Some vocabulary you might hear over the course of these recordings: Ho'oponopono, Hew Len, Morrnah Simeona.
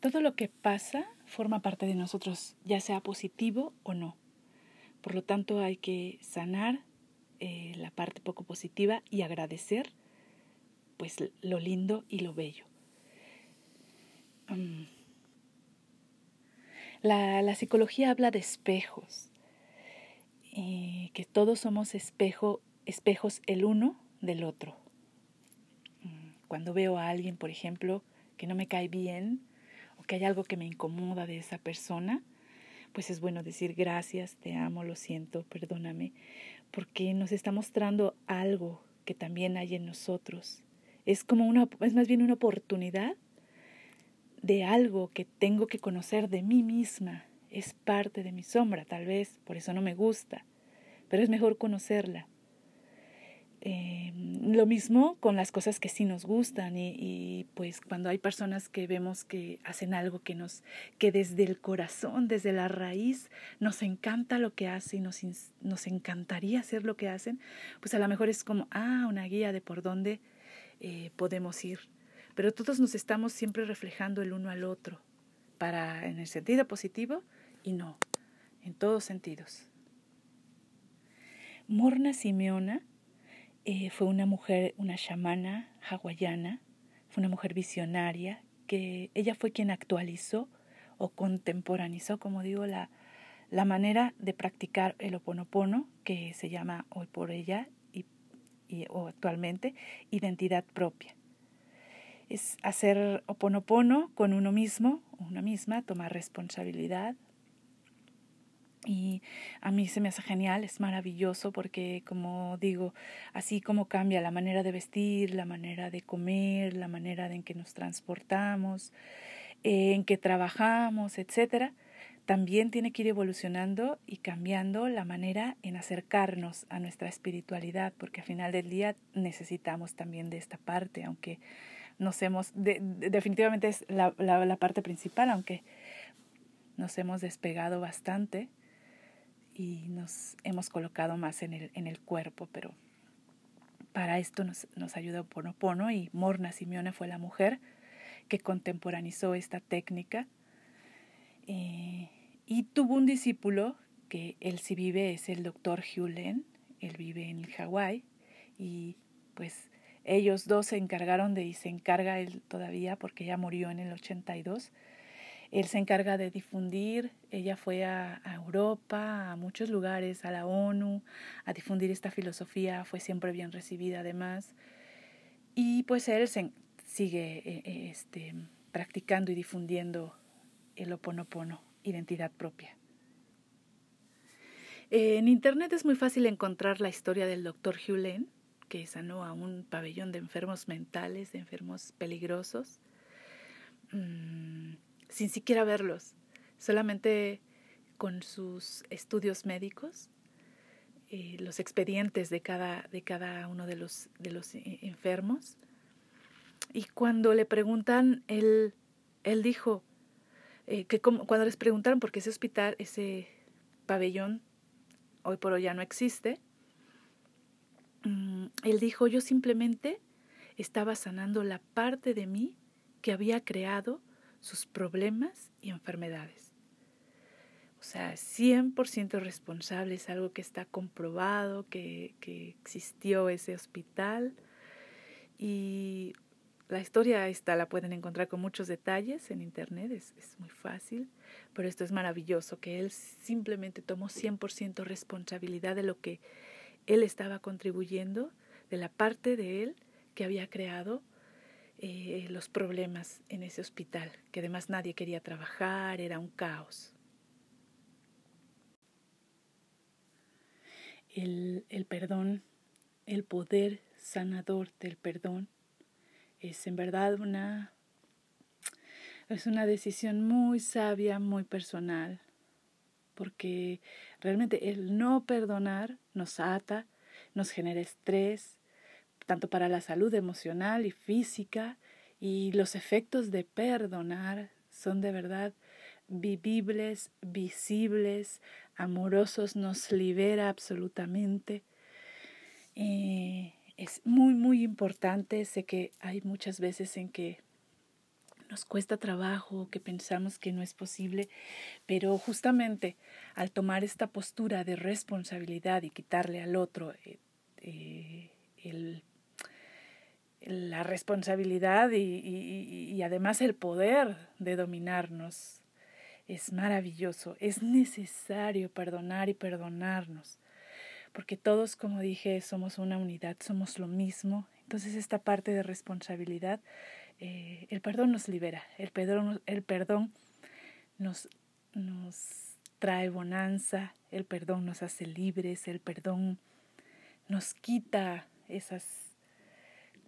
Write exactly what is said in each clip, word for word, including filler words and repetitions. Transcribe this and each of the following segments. Todo lo que pasa forma parte de nosotros, ya sea positivo o no. Por lo tanto, hay que sanar eh, la parte poco positiva y agradecer pues, lo lindo y lo bello. Um, la, la psicología habla de espejos, eh, que todos somos espejo, espejos el uno del otro. Um, cuando veo a alguien, por ejemplo, que no me cae bien, que hay algo que me incomoda de esa persona, pues es bueno decir gracias, te amo, lo siento, perdóname, porque nos está mostrando algo que también hay en nosotros. Es como una, es más bien una oportunidad de algo que tengo que conocer de mí misma. Es parte de mi sombra, tal vez, por eso no me gusta, pero es mejor conocerla. Eh, lo mismo con las cosas que sí nos gustan y, y pues cuando hay personas que vemos que hacen algo que nos que desde el corazón, desde la raíz nos encanta lo que hace y nos, nos encantaría hacer lo que hacen, pues a lo mejor es como ah, una guía de por dónde eh, podemos ir, pero todos nos estamos siempre reflejando el uno al otro para en el sentido positivo y no, en todos sentidos. Morrnah Simeona Eh, fue una mujer, una chamana hawaiana, fue una mujer visionaria, que ella fue quien actualizó o contemporaneizó, como digo, la, la manera de practicar el Ho'oponopono, que se llama hoy por ella y, y, o actualmente identidad propia. Es hacer Ho'oponopono con uno mismo, una misma, tomar responsabilidad. Y a mí se me hace genial, es maravilloso porque, como digo, así como cambia la manera de vestir, la manera de comer, la manera en que nos transportamos, en que trabajamos, etcétera, también tiene que ir evolucionando y cambiando la manera en acercarnos a nuestra espiritualidad, porque al final del día necesitamos también de esta parte, aunque nos hemos, de, de, definitivamente es la, la, la parte principal, aunque nos hemos despegado bastante. Y nos hemos colocado más en el, en el cuerpo, pero para esto nos, nos ayuda Ho'oponopono. Y Morrnah Simeona fue la mujer que contemporaneizó esta técnica. Eh, y tuvo un discípulo que él sí vive, es el doctor Hew Len. Él vive en Hawái. Y pues ellos dos se encargaron de, y se encarga él todavía porque ella murió en el ochenta y dos. Él se encarga de difundir, ella fue a, a Europa, a muchos lugares, a la ONU, a difundir esta filosofía, fue siempre bien recibida además. Y pues él se, sigue eh, este, practicando y difundiendo el Ho'oponopono, identidad propia. Eh, en internet es muy fácil encontrar la historia del doctor Hew Len, que sanó a un pabellón de enfermos mentales, de enfermos peligrosos. Mm. Sin siquiera verlos, solamente con sus estudios médicos, eh, los expedientes de cada, de cada uno de los, de los enfermos. Y cuando le preguntan, él, él dijo, eh, que como, cuando les preguntaron por qué ese hospital, ese pabellón, hoy por hoy ya no existe, um, él dijo, yo simplemente estaba sanando la parte de mí que había creado sus problemas y enfermedades. O sea, cien por ciento responsable, es algo que está comprobado, que, que existió ese hospital. Y la historia está, la pueden encontrar con muchos detalles en internet, es, es muy fácil, pero esto es maravilloso, que él simplemente tomó cien por ciento responsabilidad de lo que él estaba contribuyendo, de la parte de él que había creado Eh, los problemas en ese hospital, que además nadie quería trabajar, era un caos. El, el perdón, el poder sanador del perdón, es en verdad una, es una decisión muy sabia, muy personal, porque realmente el no perdonar nos ata, nos genera estrés, tanto para la salud emocional y física, y los efectos de perdonar son de verdad vivibles, visibles, amorosos, nos libera absolutamente. Eh, es muy, muy importante, sé que hay muchas veces en que nos cuesta trabajo, que pensamos que no es posible, pero justamente al tomar esta postura de responsabilidad y quitarle al otro eh, eh, el, la responsabilidad y, y, y además el poder de dominarnos, es maravilloso, es necesario perdonar y perdonarnos, porque todos, como dije, somos una unidad, somos lo mismo. Entonces esta parte de responsabilidad, eh, el perdón nos libera, el perdón, el perdón nos, nos trae bonanza, el perdón nos hace libres, el perdón nos quita esas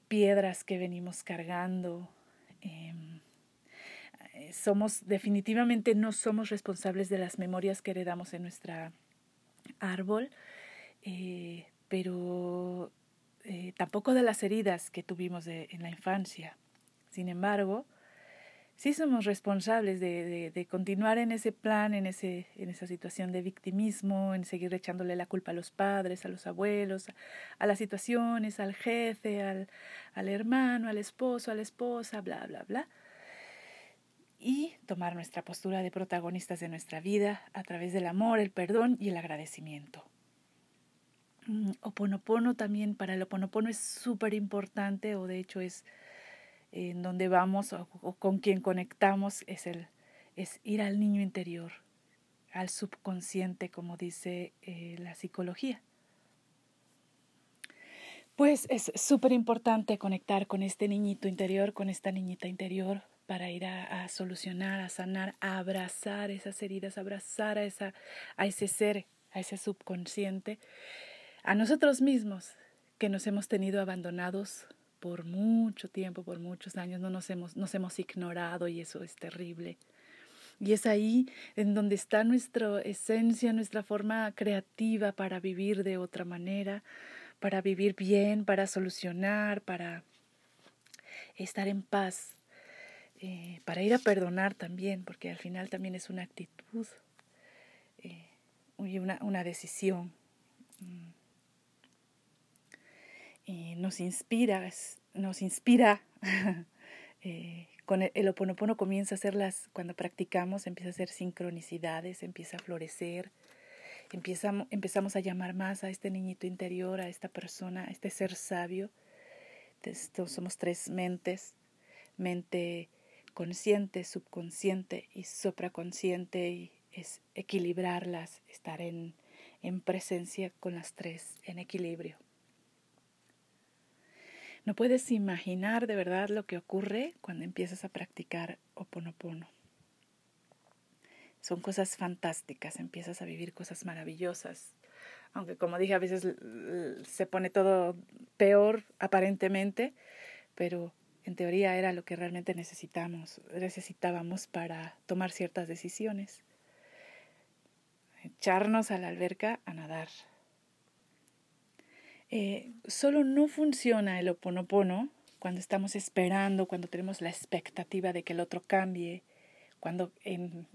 piedras que venimos cargando. Eh, somos definitivamente no somos responsables de las memorias que heredamos en nuestra árbol, eh, pero eh, tampoco de las heridas que tuvimos de, en la infancia. Sin embargo, sí somos responsables de, de, de continuar en ese plan, en, ese, en esa situación de victimismo, en seguir echándole la culpa a los padres, a los abuelos, a, a las situaciones, al jefe, al, al hermano, al esposo, a la esposa, bla, bla, bla. Y tomar nuestra postura de protagonistas de nuestra vida a través del amor, el perdón y el agradecimiento. Ho'oponopono también, para el Ho'oponopono es súper importante, o de hecho es en donde vamos o, o con quien conectamos, es, el, es ir al niño interior, al subconsciente, como dice eh, la psicología. Pues es súper importante conectar con este niñito interior, con esta niñita interior, para ir a, a solucionar, a sanar, a abrazar esas heridas, abrazar a, esa, a ese ser, a ese subconsciente, a nosotros mismos que nos hemos tenido abandonados por mucho tiempo, por muchos años, no nos hemos, nos hemos ignorado, y eso es terrible. Y es ahí en donde está nuestra esencia, nuestra forma creativa para vivir de otra manera, para vivir bien, para solucionar, para estar en paz. Eh, para ir a perdonar también, porque al final también es una actitud eh, y una, una decisión. Eh, nos inspira, nos inspira. eh, con el, el Ho'oponopono comienza a hacer las, cuando practicamos, empieza a hacer sincronicidades, empieza a florecer, empieza, empezamos a llamar más a este niñito interior, a esta persona, a este ser sabio. Entonces, somos tres mentes, mente consciente, subconsciente y supraconsciente, y es equilibrarlas, estar en, en presencia con las tres, en equilibrio. No puedes imaginar de verdad lo que ocurre cuando empiezas a practicar Ho'oponopono. Son cosas fantásticas, empiezas a vivir cosas maravillosas. Aunque, como dije, a veces se pone todo peor aparentemente, pero en teoría era lo que realmente necesitamos, necesitábamos para tomar ciertas decisiones. Echarnos a la alberca a nadar. Eh, solo no funciona el Ho'oponopono cuando estamos esperando, cuando tenemos la expectativa de que el otro cambie, cuando en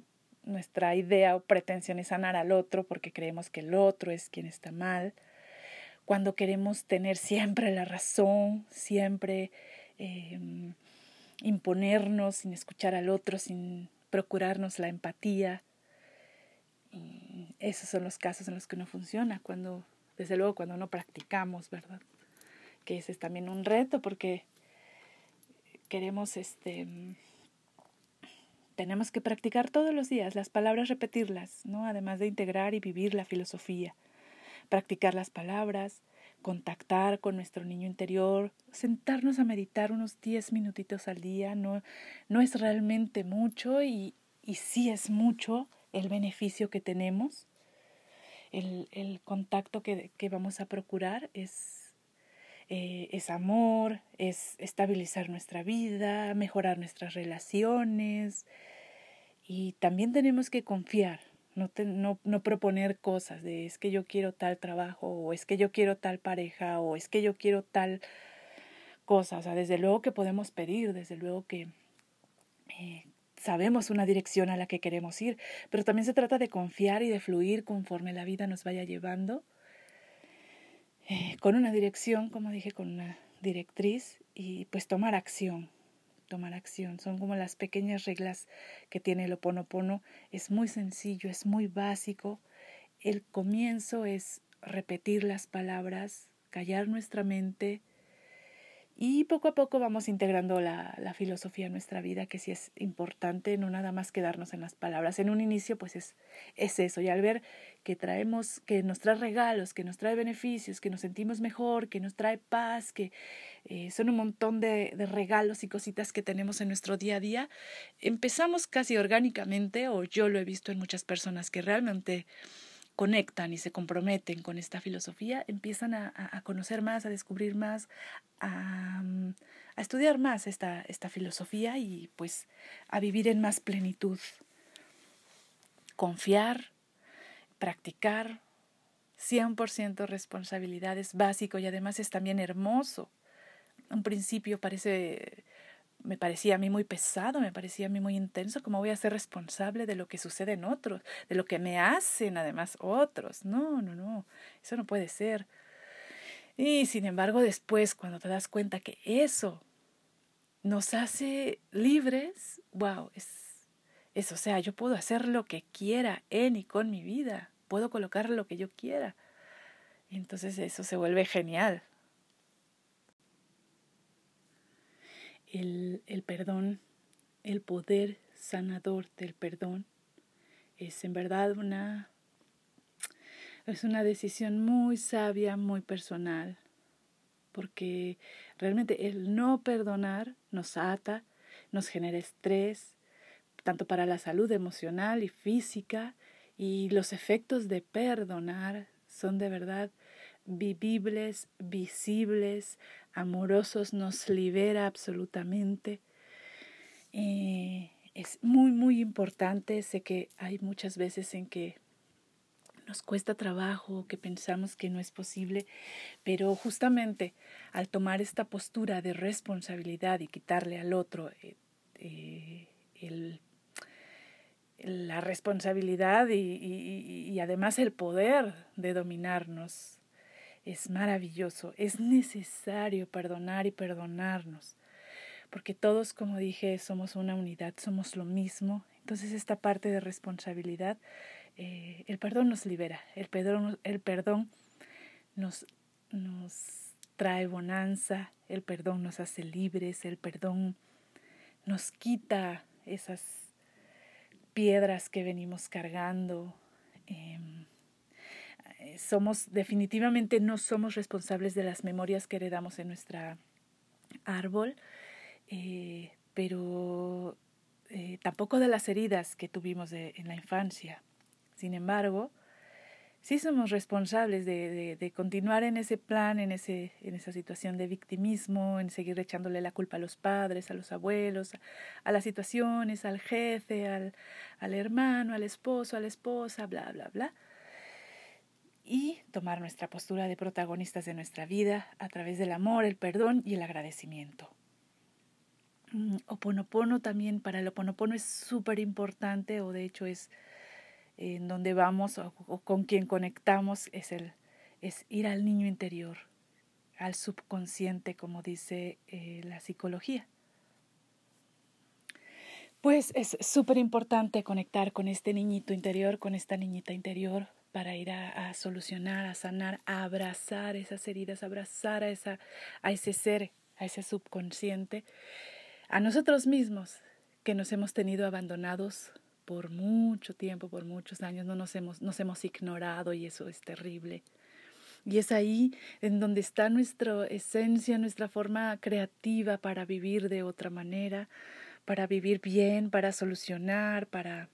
nuestra idea o pretensión es sanar al otro porque creemos que el otro es quien está mal, cuando queremos tener siempre la razón, siempre Eh, imponernos sin escuchar al otro, sin procurarnos la empatía. Y esos son los casos en los que no funciona, cuando, desde luego, cuando no practicamos, ¿verdad? Que ese es también un reto, porque queremos, este, tenemos que practicar todos los días las palabras, repetirlas, ¿no? Además de integrar y vivir la filosofía, practicar las palabras, contactar con nuestro niño interior, sentarnos a meditar unos diez minutitos al día. No, no es realmente mucho, y, y sí es mucho el beneficio que tenemos. El, el contacto que, que vamos a procurar es, eh, es amor, es estabilizar nuestra vida, mejorar nuestras relaciones, y también tenemos que confiar. No, te, no, no proponer cosas de es que yo quiero tal trabajo, o es que yo quiero tal pareja, o es que yo quiero tal cosa. O sea, desde luego que podemos pedir, desde luego que eh, sabemos una dirección a la que queremos ir, pero también se trata de confiar y de fluir conforme la vida nos vaya llevando, eh, con una dirección, como dije, con una directriz, y pues tomar acción, tomar acción. Son como las pequeñas reglas que tiene el Ho'oponopono. Es muy sencillo, es muy básico. El comienzo es repetir las palabras, callar nuestra mente y poco a poco vamos integrando la, la filosofía a nuestra vida, que sí es importante, no nada más quedarnos en las palabras. En un inicio pues es, es eso, y al ver que traemos, que nos trae regalos, que nos trae beneficios, que nos sentimos mejor, que nos trae paz, que eh, son un montón de, de regalos y cositas que tenemos en nuestro día a día, empezamos casi orgánicamente, o yo lo he visto en muchas personas que realmente conectan y se comprometen con esta filosofía, empiezan a, a conocer más, a descubrir más, a, a estudiar más esta, esta filosofía y pues a vivir en más plenitud. Confiar, practicar, cien por ciento responsabilidad es básico y además es también hermoso. Un principio parece... Me parecía a mí muy pesado, me parecía a mí muy intenso. ¿Cómo voy a ser responsable de lo que sucede en otros? De lo que me hacen además otros. No, no, no. Eso no puede ser. Y sin embargo, después, cuando te das cuenta que eso nos hace libres, wow, es, es, o sea, yo puedo hacer lo que quiera en y con mi vida. Puedo colocar lo que yo quiera. Y entonces eso se vuelve genial. El, el perdón, el poder sanador del perdón, es en verdad una, es una decisión muy sabia, muy personal, porque realmente el no perdonar nos ata, nos genera estrés, tanto para la salud emocional y física, y los efectos de perdonar son de verdad vivibles, visibles, amorosos, nos libera absolutamente. Eh, es muy, muy importante. Sé que hay muchas veces en que nos cuesta trabajo, que pensamos que no es posible, pero justamente al tomar esta postura de responsabilidad y quitarle al otro eh, eh, el la responsabilidad y, y, y además el poder de dominarnos, es maravilloso. Es necesario perdonar y perdonarnos, porque todos, como dije, somos una unidad, somos lo mismo. Entonces esta parte de responsabilidad, eh, el perdón nos libera, el perdón, el perdón nos, nos trae bonanza, el perdón nos hace libres, el perdón nos quita esas piedras que venimos cargando. eh, Somos, definitivamente no somos responsables de las memorias que heredamos en nuestro árbol, eh, pero eh, tampoco de las heridas que tuvimos de, en la infancia. Sin embargo, sí somos responsables de, de, de continuar en ese plan, en, ese, en esa situación de victimismo, en seguir echándole la culpa a los padres, a los abuelos, a, a las situaciones, al jefe, al, al hermano, al esposo, a la esposa, bla, bla, bla. Y tomar nuestra postura de protagonistas de nuestra vida a través del amor, el perdón y el agradecimiento. Ho'oponopono también, para el Ho'oponopono es súper importante, o de hecho es en donde vamos o, o con quien conectamos, es, el, es ir al niño interior, al subconsciente, como dice eh, la psicología. Pues es súper importante conectar con este niñito interior, con esta niñita interior, para ir a, a solucionar, a sanar, a abrazar esas heridas, a abrazar a, esa, a ese ser, a ese subconsciente, a nosotros mismos, que nos hemos tenido abandonados por mucho tiempo, por muchos años, no nos hemos, nos hemos ignorado, y eso es terrible. Y es ahí en donde está nuestra esencia, nuestra forma creativa para vivir de otra manera, para vivir bien, para solucionar, para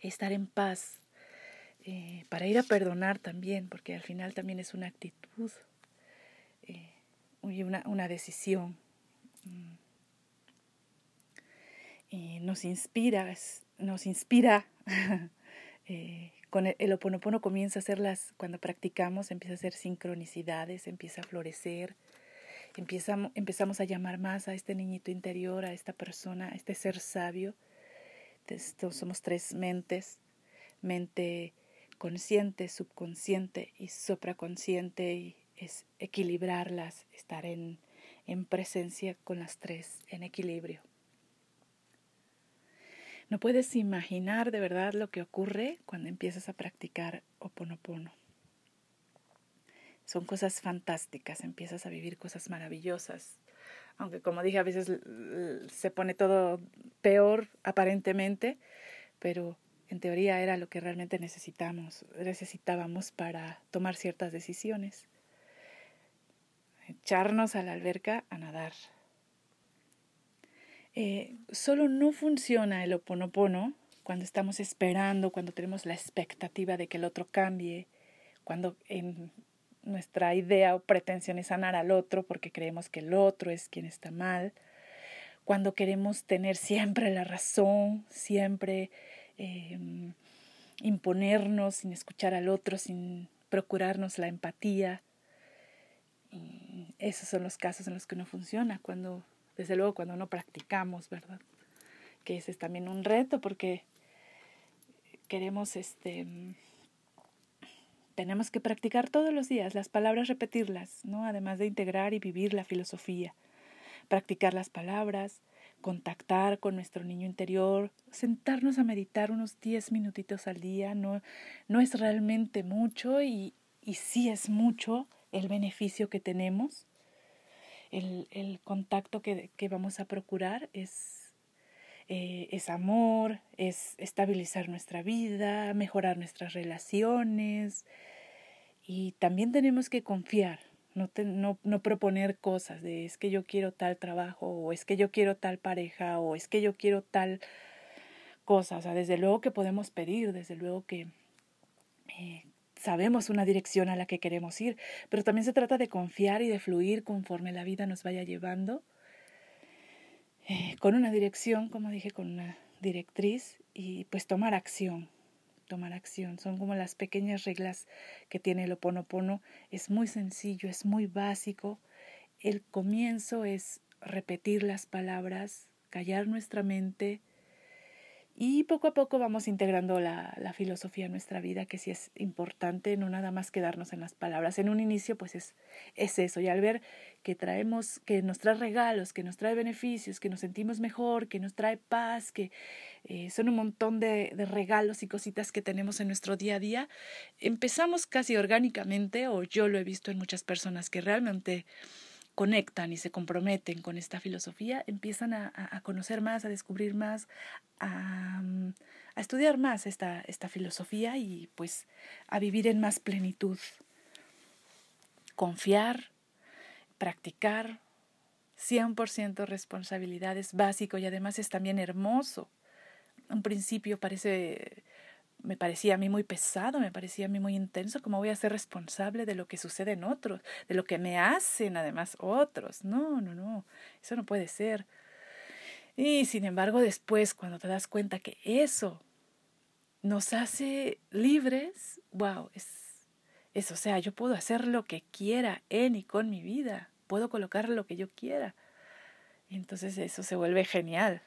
estar en paz. Eh, para ir a perdonar también, porque al final también es una actitud eh, y una, una decisión. Eh, nos inspira, nos inspira. eh, con el, el Ho'oponopono comienza a hacer las, cuando practicamos, empieza a hacer sincronicidades, empieza a florecer, empezamos, empezamos a llamar más a este niñito interior, a esta persona, a este ser sabio. Entonces, somos tres mentes, mente consciente, subconsciente y supraconsciente, y es equilibrarlas, estar en, en presencia con las tres, en equilibrio. No puedes imaginar de verdad lo que ocurre cuando empiezas a practicar Ho'oponopono. Son cosas fantásticas, empiezas a vivir cosas maravillosas. Aunque, como dije, a veces se pone todo peor aparentemente, pero en teoría era lo que realmente necesitamos, necesitábamos para tomar ciertas decisiones. Echarnos a la alberca a nadar. Eh, solo no funciona el Ho'oponopono cuando estamos esperando, cuando tenemos la expectativa de que el otro cambie, cuando en nuestra idea o pretensión es sanar al otro porque creemos que el otro es quien está mal, cuando queremos tener siempre la razón, siempre eh, imponernos sin escuchar al otro, sin procurarnos la empatía. Y esos son los casos en los que no funciona, cuando... Desde luego cuando no practicamos, ¿verdad? Que ese es también un reto porque queremos, este, tenemos que practicar todos los días, las palabras repetirlas, ¿no? Además de integrar y vivir la filosofía, practicar las palabras, contactar con nuestro niño interior, sentarnos a meditar unos diez minutitos al día, no, no es realmente mucho y, y sí es mucho el beneficio que tenemos. El, el contacto que, que vamos a procurar es, eh, es amor, es estabilizar nuestra vida, mejorar nuestras relaciones. Y también tenemos que confiar, no, te, no, no proponer cosas de es que yo quiero tal trabajo, o es que yo quiero tal pareja, o es que yo quiero tal cosa. O sea, desde luego que podemos pedir, desde luego que... Eh, Sabemos una dirección a la que queremos ir, pero también se trata de confiar y de fluir conforme la vida nos vaya llevando, eh, con una dirección, como dije, con una directriz, y pues tomar acción, tomar acción. Son como las pequeñas reglas que tiene el Ho'oponopono. Es muy sencillo, es muy básico. El comienzo es repetir las palabras, callar nuestra mente, y poco a poco vamos integrando la, la filosofía en nuestra vida, que sí es importante, no nada más quedarnos en las palabras. En un inicio, pues es, es eso. Y al ver que traemos, que nos trae regalos, que nos trae beneficios, que nos sentimos mejor, que nos trae paz, que eh, son un montón de, de regalos y cositas que tenemos en nuestro día a día, empezamos casi orgánicamente, o yo lo he visto en muchas personas que realmente conectan y se comprometen con esta filosofía, empiezan a, a conocer más, a descubrir más, a, a estudiar más esta, esta filosofía y pues a vivir en más plenitud. Confiar, practicar, cien por ciento responsabilidad es básico y además es también hermoso. Un principio parece... Me parecía a mí muy pesado, me parecía a mí muy intenso. ¿Cómo voy a ser responsable de lo que sucede en otros? De lo que me hacen además otros. No, no, no. Eso no puede ser. Y sin embargo, después, cuando te das cuenta que eso nos hace libres, wow, es, es, o sea, yo puedo hacer lo que quiera en y con mi vida. Puedo colocar lo que yo quiera. Y entonces eso se vuelve genial.